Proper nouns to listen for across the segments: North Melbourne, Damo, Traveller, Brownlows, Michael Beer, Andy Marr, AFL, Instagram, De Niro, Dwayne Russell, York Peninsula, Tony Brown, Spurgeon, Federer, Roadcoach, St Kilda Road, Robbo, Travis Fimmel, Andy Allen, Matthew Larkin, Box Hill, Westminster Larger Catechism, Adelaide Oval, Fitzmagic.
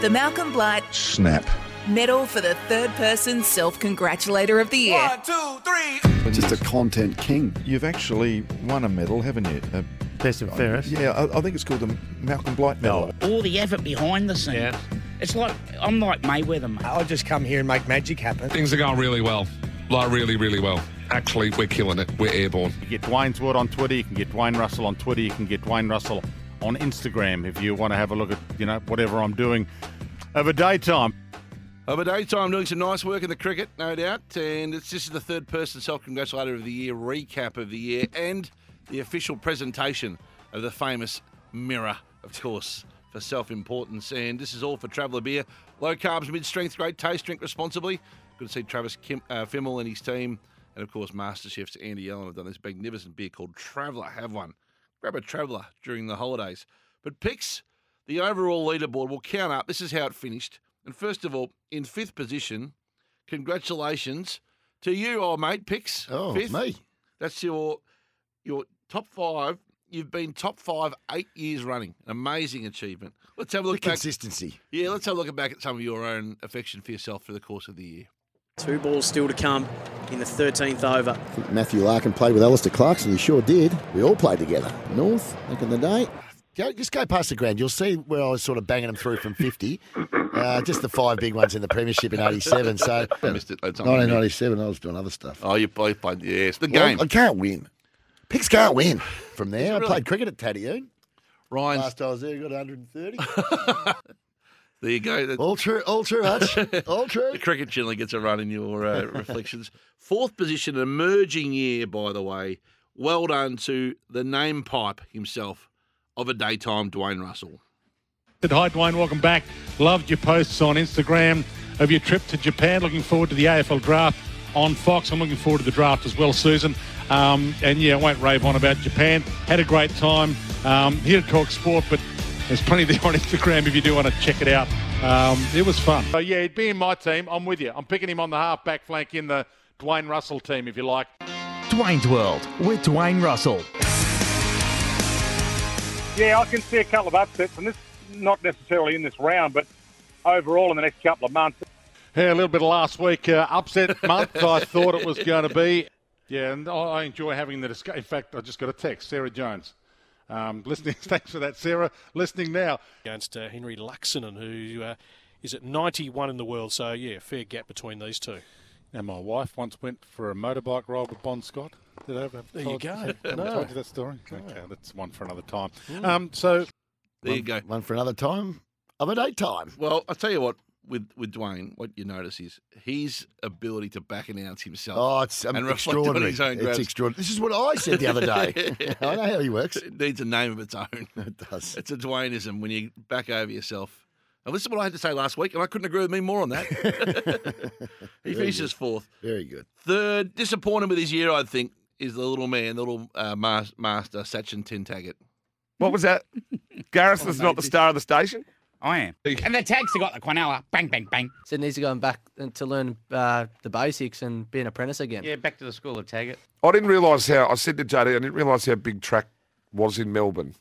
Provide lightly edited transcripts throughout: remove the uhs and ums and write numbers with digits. The Malcolm Blight Snap Medal for the third person self-congratulator of the year. 1, 2, 3. Just a content king. You've actually won a medal, haven't you? Best and fairest. Yeah, I think it's called the Malcolm Blight Medal. All the effort behind the scenes. Yeah. It's like, I'm like Mayweather, mate. I'll just come here and make magic happen. Things are going really well. Like, really, really well. Actually, we're killing it. We're airborne. You get Dwayne's Word on Twitter. You can get Dwayne Russell on Twitter. You can get Dwayne Russell on Instagram if you want to have a look at, you know, whatever I'm doing over daytime. Over daytime, doing some nice work in the cricket, no doubt. And it's just the third person self-congratulator of the year, recap of the year, and the official presentation of the famous mirror, of course, for self-importance. And this is all for Traveller Beer. Low carbs, mid-strength, great taste, drink responsibly. Good to see Travis Fimmel and his team. And, of course, Master Chefs Andy Allen have done this magnificent beer called Traveller. Have one. Grab a Traveller during the holidays. But picks, the overall leaderboard will count up. This is how it finished. And first of all, in fifth position, congratulations to you, old mate, Picks. Oh, fifth. Me. That's your top five. You've been top five 8 years running. An amazing achievement. Let's have a look back. Consistency. Yeah, let's have a look back at some of your own affection for yourself through the course of the year. Two balls still to come in the 13th over. I think Matthew Larkin played with Alastair Clarkson. He sure did. We all played together. North, back in the day. Just go past the ground. You'll see where I was sort of banging them through from 50. Just the five big ones in the Premiership in 87. So I missed it. 1997, I was doing other stuff. Oh, you played, yes. The game. Well, I can't win. Picks can't win. From there, really? I played cricket at Tattyhoon. Ryan's... Last I was there, I got 130. There you go. All true, Hutch. All true. The cricket generally gets a run in your reflections. Fourth position, an emerging year, by the way. Well done to the namepipe himself of a daytime, Dwayne Russell. Hi, Dwayne. Welcome back. Loved your posts on Instagram of your trip to Japan. Looking forward to the AFL draft on Fox. I'm looking forward to the draft as well, Susan. And, yeah, I won't rave on about Japan. Had a great time. Here to talk sport, but... There's plenty there on Instagram if you do want to check it out. It was fun. So, yeah, he'd be in my team. I'm with you. I'm picking him on the half-back flank in the Dwayne Russell team, if you like. Dwayne's World with Dwayne Russell. Yeah, I can see a couple of upsets, and this not necessarily in this round, but overall in the next couple of months. Yeah, a little bit of last week upset month, I thought it was going to be. Yeah, and I enjoy having the discussion. In fact, I just got a text, Sarah Jones. Listening, thanks for that, Sarah. Listening now. Against Henry Laxon, who is at 91 in the world. So, yeah, fair gap between these two. And my wife once went for a motorbike ride with Bon Scott. Did I ever there you go. No. I told you that story? No. Okay, that's one for another time. So there you go. One for another time of a daytime. Well, I'll tell you what. With Dwayne, what you notice is his ability to back announce himself. Oh, it's and extraordinary. On his own grabs. It's extraordinary. This is what I said the other day. I know how he works. It needs a name of its own. It does. It's a Dwayneism when you back over yourself. And this is what I had to say last week, and I couldn't agree with me more on that. He finishes fourth. Very good. Third, disappointed with his year, I think, is the little man, the little master, Sachin Tintaggett. What was that? Gareth is not the star of the station? I am. And the tags have got the Quinella. Bang, bang, bang. So needs to go back to learn the basics and be an apprentice again. Yeah, back to the school of Taggett. I didn't realise how, I said to JD, I didn't realise how big track was in Melbourne.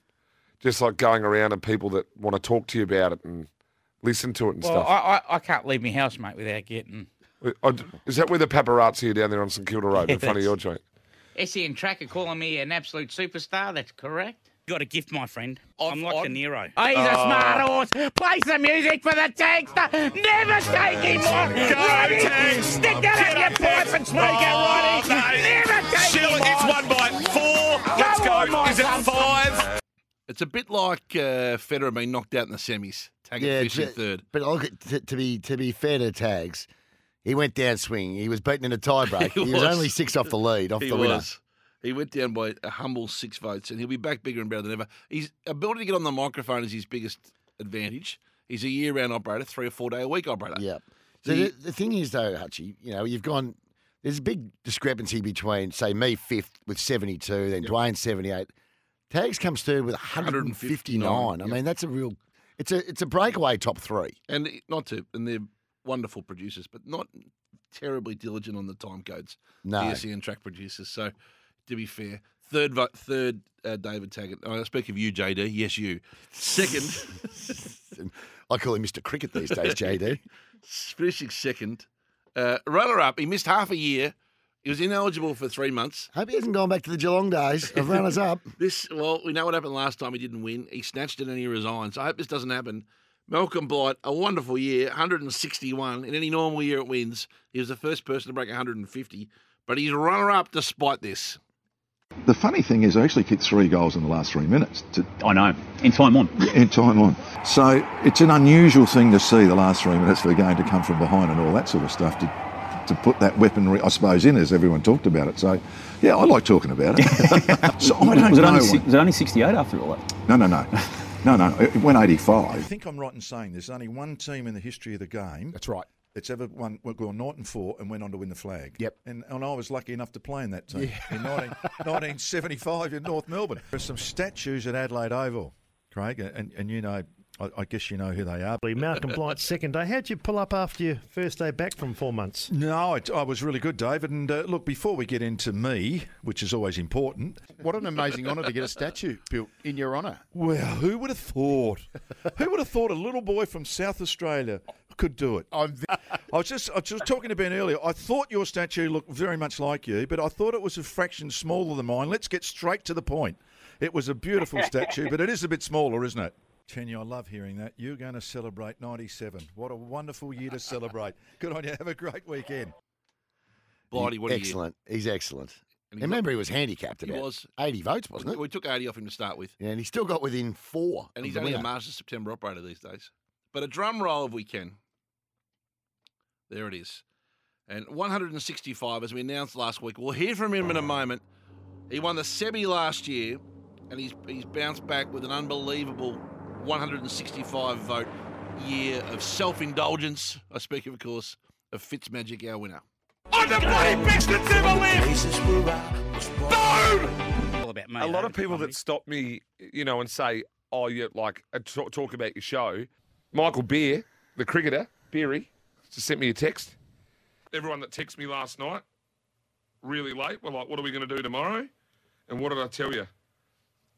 Just like going around and people that want to talk to you about it and listen to it and stuff. I can't leave my house, mate, without getting... Is that where the paparazzi are down there on St Kilda Road in front of your joint? SEN Track are calling me an absolute superstar. That's correct. Got a gift, my friend. I'm like De Niro. Oh, he's a smart horse. Play some music for the Tagster. Never take him on. Go, stick that in your pipe and smoke it, Roddy. Never take him on. It's 1 by 4. Let's go. Is it 5? It's a bit like Federer being knocked out in the semis. Tagging fish in third. But to be fair to Tags, he went down swinging. He was beaten in a tiebreak. He was only 6 off the lead, off the winner. He went down by a humble 6 votes, and he'll be back bigger and better than ever. His ability to get on the microphone is his biggest advantage. He's a year-round operator, 3 or 4 day a week operator. Yeah. So the thing is, though, Hutchie, you know, you've gone. There's a big discrepancy between, say, me fifth with 72, then Dwayne 78. Tags comes third with 159. I mean, that's a real. It's a breakaway top three. And they're wonderful producers, but not terribly diligent on the time codes. No, the SEN Track producers. So, to be fair, third, David Taggett. I speak of you, JD. Yes, you. Second. I call him Mr. Cricket these days, JD. Finishing second. Runner-up, he missed half a year. He was ineligible for 3 months. Hope he hasn't gone back to the Geelong days of runners-up. Well, we know what happened last time. He didn't win. He snatched it and he resigned. So I hope this doesn't happen. Malcolm Blight, a wonderful year, 161. In any normal year it wins. He was the first person to break 150. But he's runner-up despite this. The funny thing is, I actually kicked 3 goals in the last 3 minutes. I know. In time on. In time on. So it's an unusual thing to see the last 3 minutes of the game to come from behind and all that sort of stuff to put that weaponry, I suppose, in as everyone talked about it. So, yeah, I like talking about it. So I don't know. Was it only 68 after all that? No. It went 85. I think I'm right in saying there's only one team in the history of the game. That's right. It's ever won, gone 9-4 and went on to win the flag. Yep. And I was lucky enough to play in that team in 1975 in North Melbourne. There's some statues at Adelaide Oval, Craig, and you know, I guess you know who they are. Malcolm Blight, second day. How'd you pull up after your first day back from 4 months? No, I was really good, David. And look, before we get into me, which is always important. What an amazing honour to get a statue built in your honour. Well, who would have thought? Who would have thought a little boy from South Australia could do it? I was just talking to Ben earlier. I thought your statue looked very much like you, but I thought it was a fraction smaller than mine. Let's get straight to the point. It was a beautiful statue, but it is a bit smaller, isn't it? Tanya, I love hearing that. You're going to celebrate 97. What a wonderful year to celebrate. Good on you. Have a great weekend. Blighty, what a year. Excellent. He's excellent. And remember, he was handicapped about 80 votes, wasn't it? We took 80 off him to start with. Yeah, and he still got within 4. And he's only a Masters September operator these days. But a drum roll if we can. There it is. And 165, as we announced last week. We'll hear from him in a moment. He won the SEBI last year, and he's bounced back with an unbelievable 165-vote year of self-indulgence. I speak, of course, of Fitzmagic, our winner. I'm the bloody best that's ever lived! Boom! A lot of people that stop me, you know, and say, oh, you like, talk about your show. Michael Beer, the cricketer, Beery, just sent me a text. Everyone that texted me last night, really late, were like, what are we going to do tomorrow? And what did I tell you?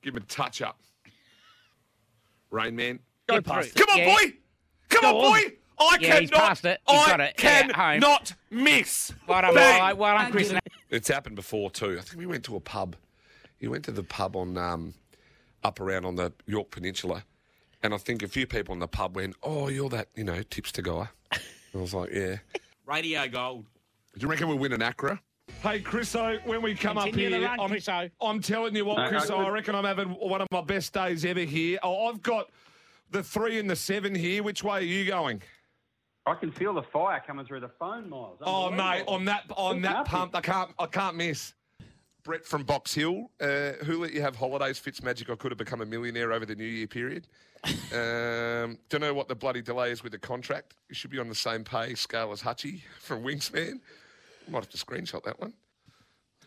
Give him a touch-up. Rain Man. Go past it. Come on, boy! Come on, boy! I cannot miss. Well done, Chris. It's happened before, too. I think we went to a pub. He went to the pub on up around on the York Peninsula, and I think a few people in the pub went, oh, you're that, you know, tipster guy. And I was like, yeah. Radio gold. Do you reckon we'll win an ACRA? Hey, Chriso, when we come up here, I'm telling you what, Chriso, I reckon I'm having one of my best days ever here. Oh, I've got the 3 and the 7 here. Which way are you going? I can feel the fire coming through the phone, Miles. Oh, mate, on that pump, I can't miss. Brett from Box Hill, who let you have holidays, Fitzmagic? I could have become a millionaire over the New Year period. Don't know what the bloody delay is with the contract. You should be on the same pay scale as Hutchie from Wingspan. Might have to screenshot that one.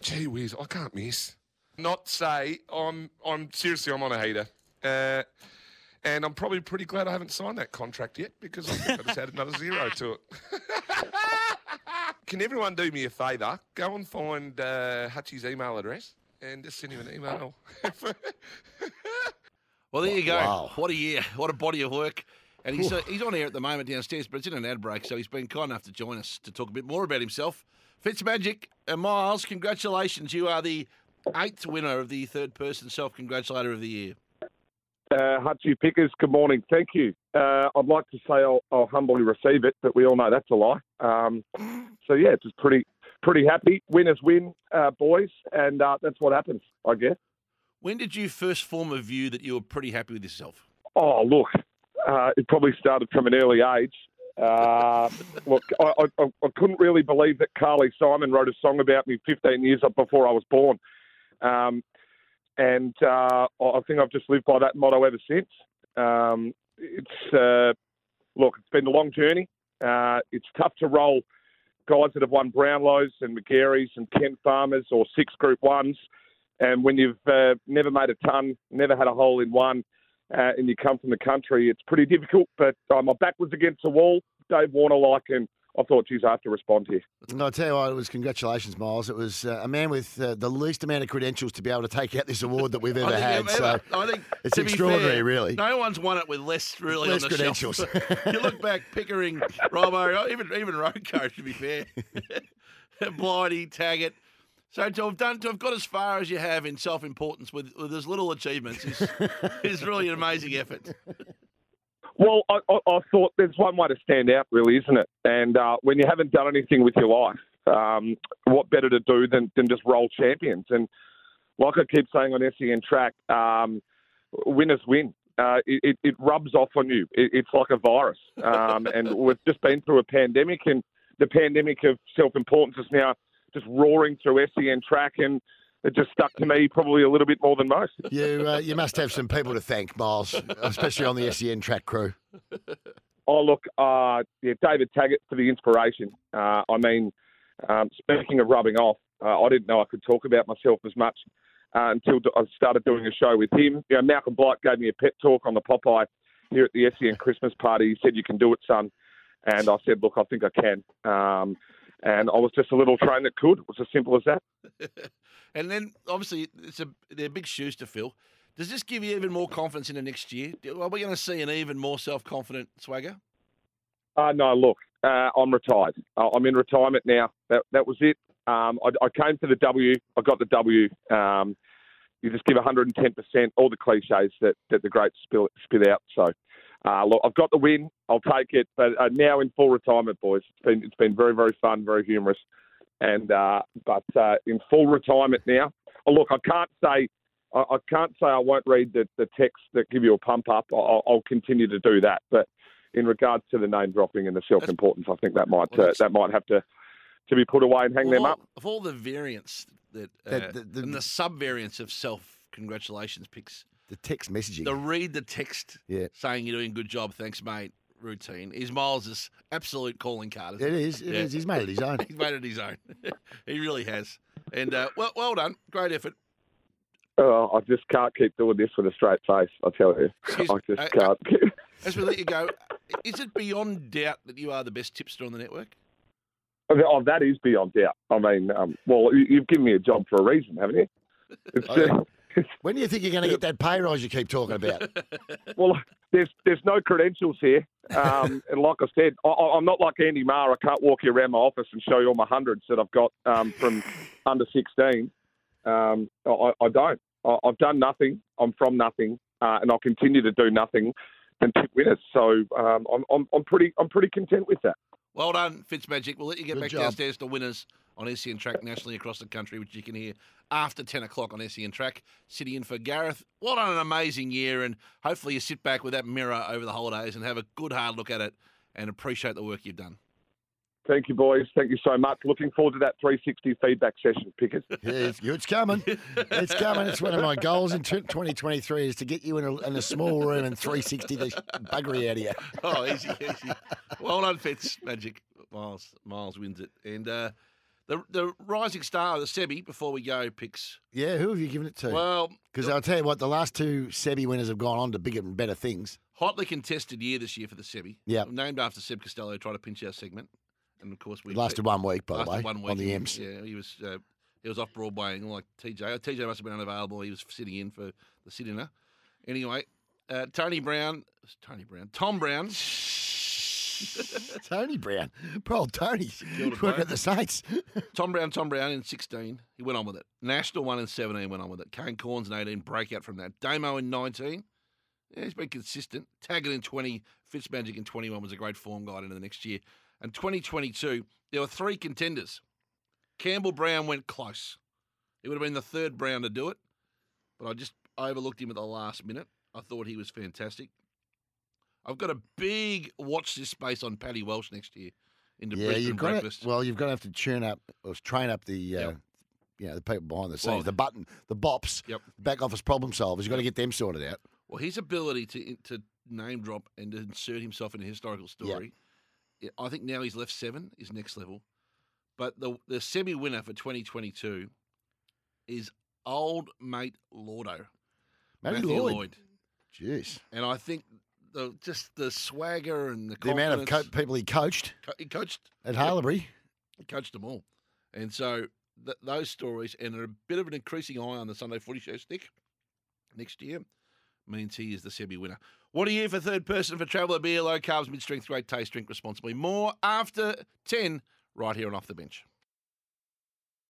Gee whiz, I can't miss. Not say I'm on a heater, and I'm probably pretty glad I haven't signed that contract yet because I think I just had another 0 to it. Can everyone do me a favour? Go and find Hutchie's email address and just send him an email. Well, there you go. Wow. What a year! What a body of work. And he's on air at the moment downstairs, but it's in an ad break, so he's been kind enough to join us to talk a bit more about himself. Fitzmagic and Miles, congratulations. You are the 8th winner of the third-person self-congratulator of the year. Hutchie Pickers, good morning. Thank you. I'd like to say I'll humbly receive it, but we all know that's a lie. So, yeah, just pretty happy. Winners win, boys, and that's what happens, I guess. When did you first form a view that you were pretty happy with yourself? Oh, look. It probably started from an early age. Look, I couldn't really believe that Carly Simon wrote a song about me 15 years before I was born. I think I've just lived by that motto ever since. Look, it's been a long journey. It's tough to roll guys that have won Brownlows and McGarry's and Ken Farmers or six Group 1s. And when you've never made a ton, never had a hole in one, and you come from the country, it's pretty difficult. But my back was against the wall, Dave Warner-like, and I thought, geez, I have to respond here. And I tell you what, it was congratulations, Miles. It was a man with the least amount of credentials to be able to take out this award that we've ever had. So I think it's extraordinary, fair, really. No one's won it with less on the credentials. Shelf. You look back, Pickering, Robbo, even Roadcoach, to be fair, Blighty, Taggett. So to have got as far as you have in self-importance with as little achievements is really an amazing effort. Well, I thought there's one way to stand out, really, isn't it? And when you haven't done anything with your life, what better to do than just roll champions? And like I keep saying on SEN Track, winners win. It rubs off on you. It's like a virus. And we've just been through a pandemic, and the pandemic of self-importance is now just roaring through SEN Track, and it just stuck to me probably a little bit more than most. You must have some people to thank, Miles, especially on the SEN Track crew. Oh, look, David Taggett for the inspiration. Speaking of rubbing off, I didn't know I could talk about myself as much until I started doing a show with him. You know, Malcolm Blight gave me a pep talk on the Popeye here at the SEN Christmas party. He said, "You can do it, son." And I said, "Look, I think I can." And I was just a little train that could. It was as simple as that. And then, obviously, they're big shoes to fill. Does this give you even more confidence into next year? Are we going to see an even more self-confident Swagger? No, look, I'm retired. I'm in retirement now. That was it. I came for the W. I got the W. You just give 110%, all the cliches that the greats spit out. So, look, I've got the win. I'll take it. But now in full retirement, boys. It's been very, very fun, very humorous. And but in full retirement now. Oh, look, I can't say I won't read the texts that give you a pump up. I'll continue to do that. But in regards to the name dropping and the self-importance, I think that might have to be put away and hang them up. Of all the variants and the sub-variants of self-congratulations picks, the text messaging, the read the text, saying you're doing a good job, thanks mate, routine is Miles' absolute calling card. It is. He's made it his own. He's made it his own. He really has. And well done. Great effort. Oh, I just can't keep doing this with a straight face, I tell you. I just can't. As we let you go, is it beyond doubt that you are the best tipster on the network? Oh, that is beyond doubt. I mean, you've given me a job for a reason, haven't you? When do you think you're going to get that pay rise you keep talking about? Well, there's no credentials here. And like I said, I'm not like Andy Marr. I can't walk you around my office and show you all my hundreds that I've got from under 16. I don't. I've done nothing. I'm from nothing. And I'll continue to do nothing and tip winners. So I'm pretty content with that. Well done, Fitzmagic. We'll let you get Good back job. Downstairs to winners on SEN Track nationally across the country, which you can hear after 10 o'clock on SEN Track. Sitting in for Gareth. Well done, an amazing year, and hopefully you sit back with that mirror over the holidays and have a good hard look at it and appreciate the work you've done. Thank you, boys. Thank you so much. Looking forward to that 360 feedback session, Pickett. Yeah, it's coming. It's coming. It's one of my goals in 2023 is to get you in a small room and 360 the buggery out of you. Oh, easy. Well done, Fitzmagic. Miles wins it. And the rising star of the SEBI, before we go, picks. Yeah, who have you given it to? Well, because I'll tell you what, the last two SEBI winners have gone on to bigger and better things. Hotly contested year this year for the SEBI. Yeah. Named after Seb Costello, trying to pinch our segment. And of course, we lasted 1 week, by the way, on the M's. Yeah, he was off Broadway, like TJ. TJ must have been unavailable. He was sitting in for the sit-inner. Anyway, Tom Brown. Tony Brown. Poor old Tony. Working at the Saints. Tom Brown in 16. He went on with it. National one in 17, went on with it. Kane Corns in 18, breakout from that. Damo in 19. Yeah, he's been consistent. Taggart in 20. Fitzmagic in 21 was a great form guide into the next year. And 2022, there were three contenders. Campbell Brown went close. It would have been the third Brown to do it, but I just overlooked him at the last minute. I thought he was fantastic. I've got a big watch this space on Paddy Welsh next year into Brisbane Breakfast. You've got to have to train up the the people behind the scenes, the bops, back office problem solvers. You've got to get them sorted out. Well, his ability to name drop and insert himself in a historical story. Yep. I think now he's left seven is next level. But the semi winner for 2022 is old mate Lordo. Matthew Lloyd. Jeez. And I think just the swagger and the amount of people he coached. He coached. At Harlebury. He coached them all. And so those stories and a bit of an increasing eye on the Sunday Footy Show stick next year means he is the SEBI winner. What a year for third person for Traveller Beer, low carbs, mid-strength, great taste, drink responsibly. More after 10 right here on Off the Bench.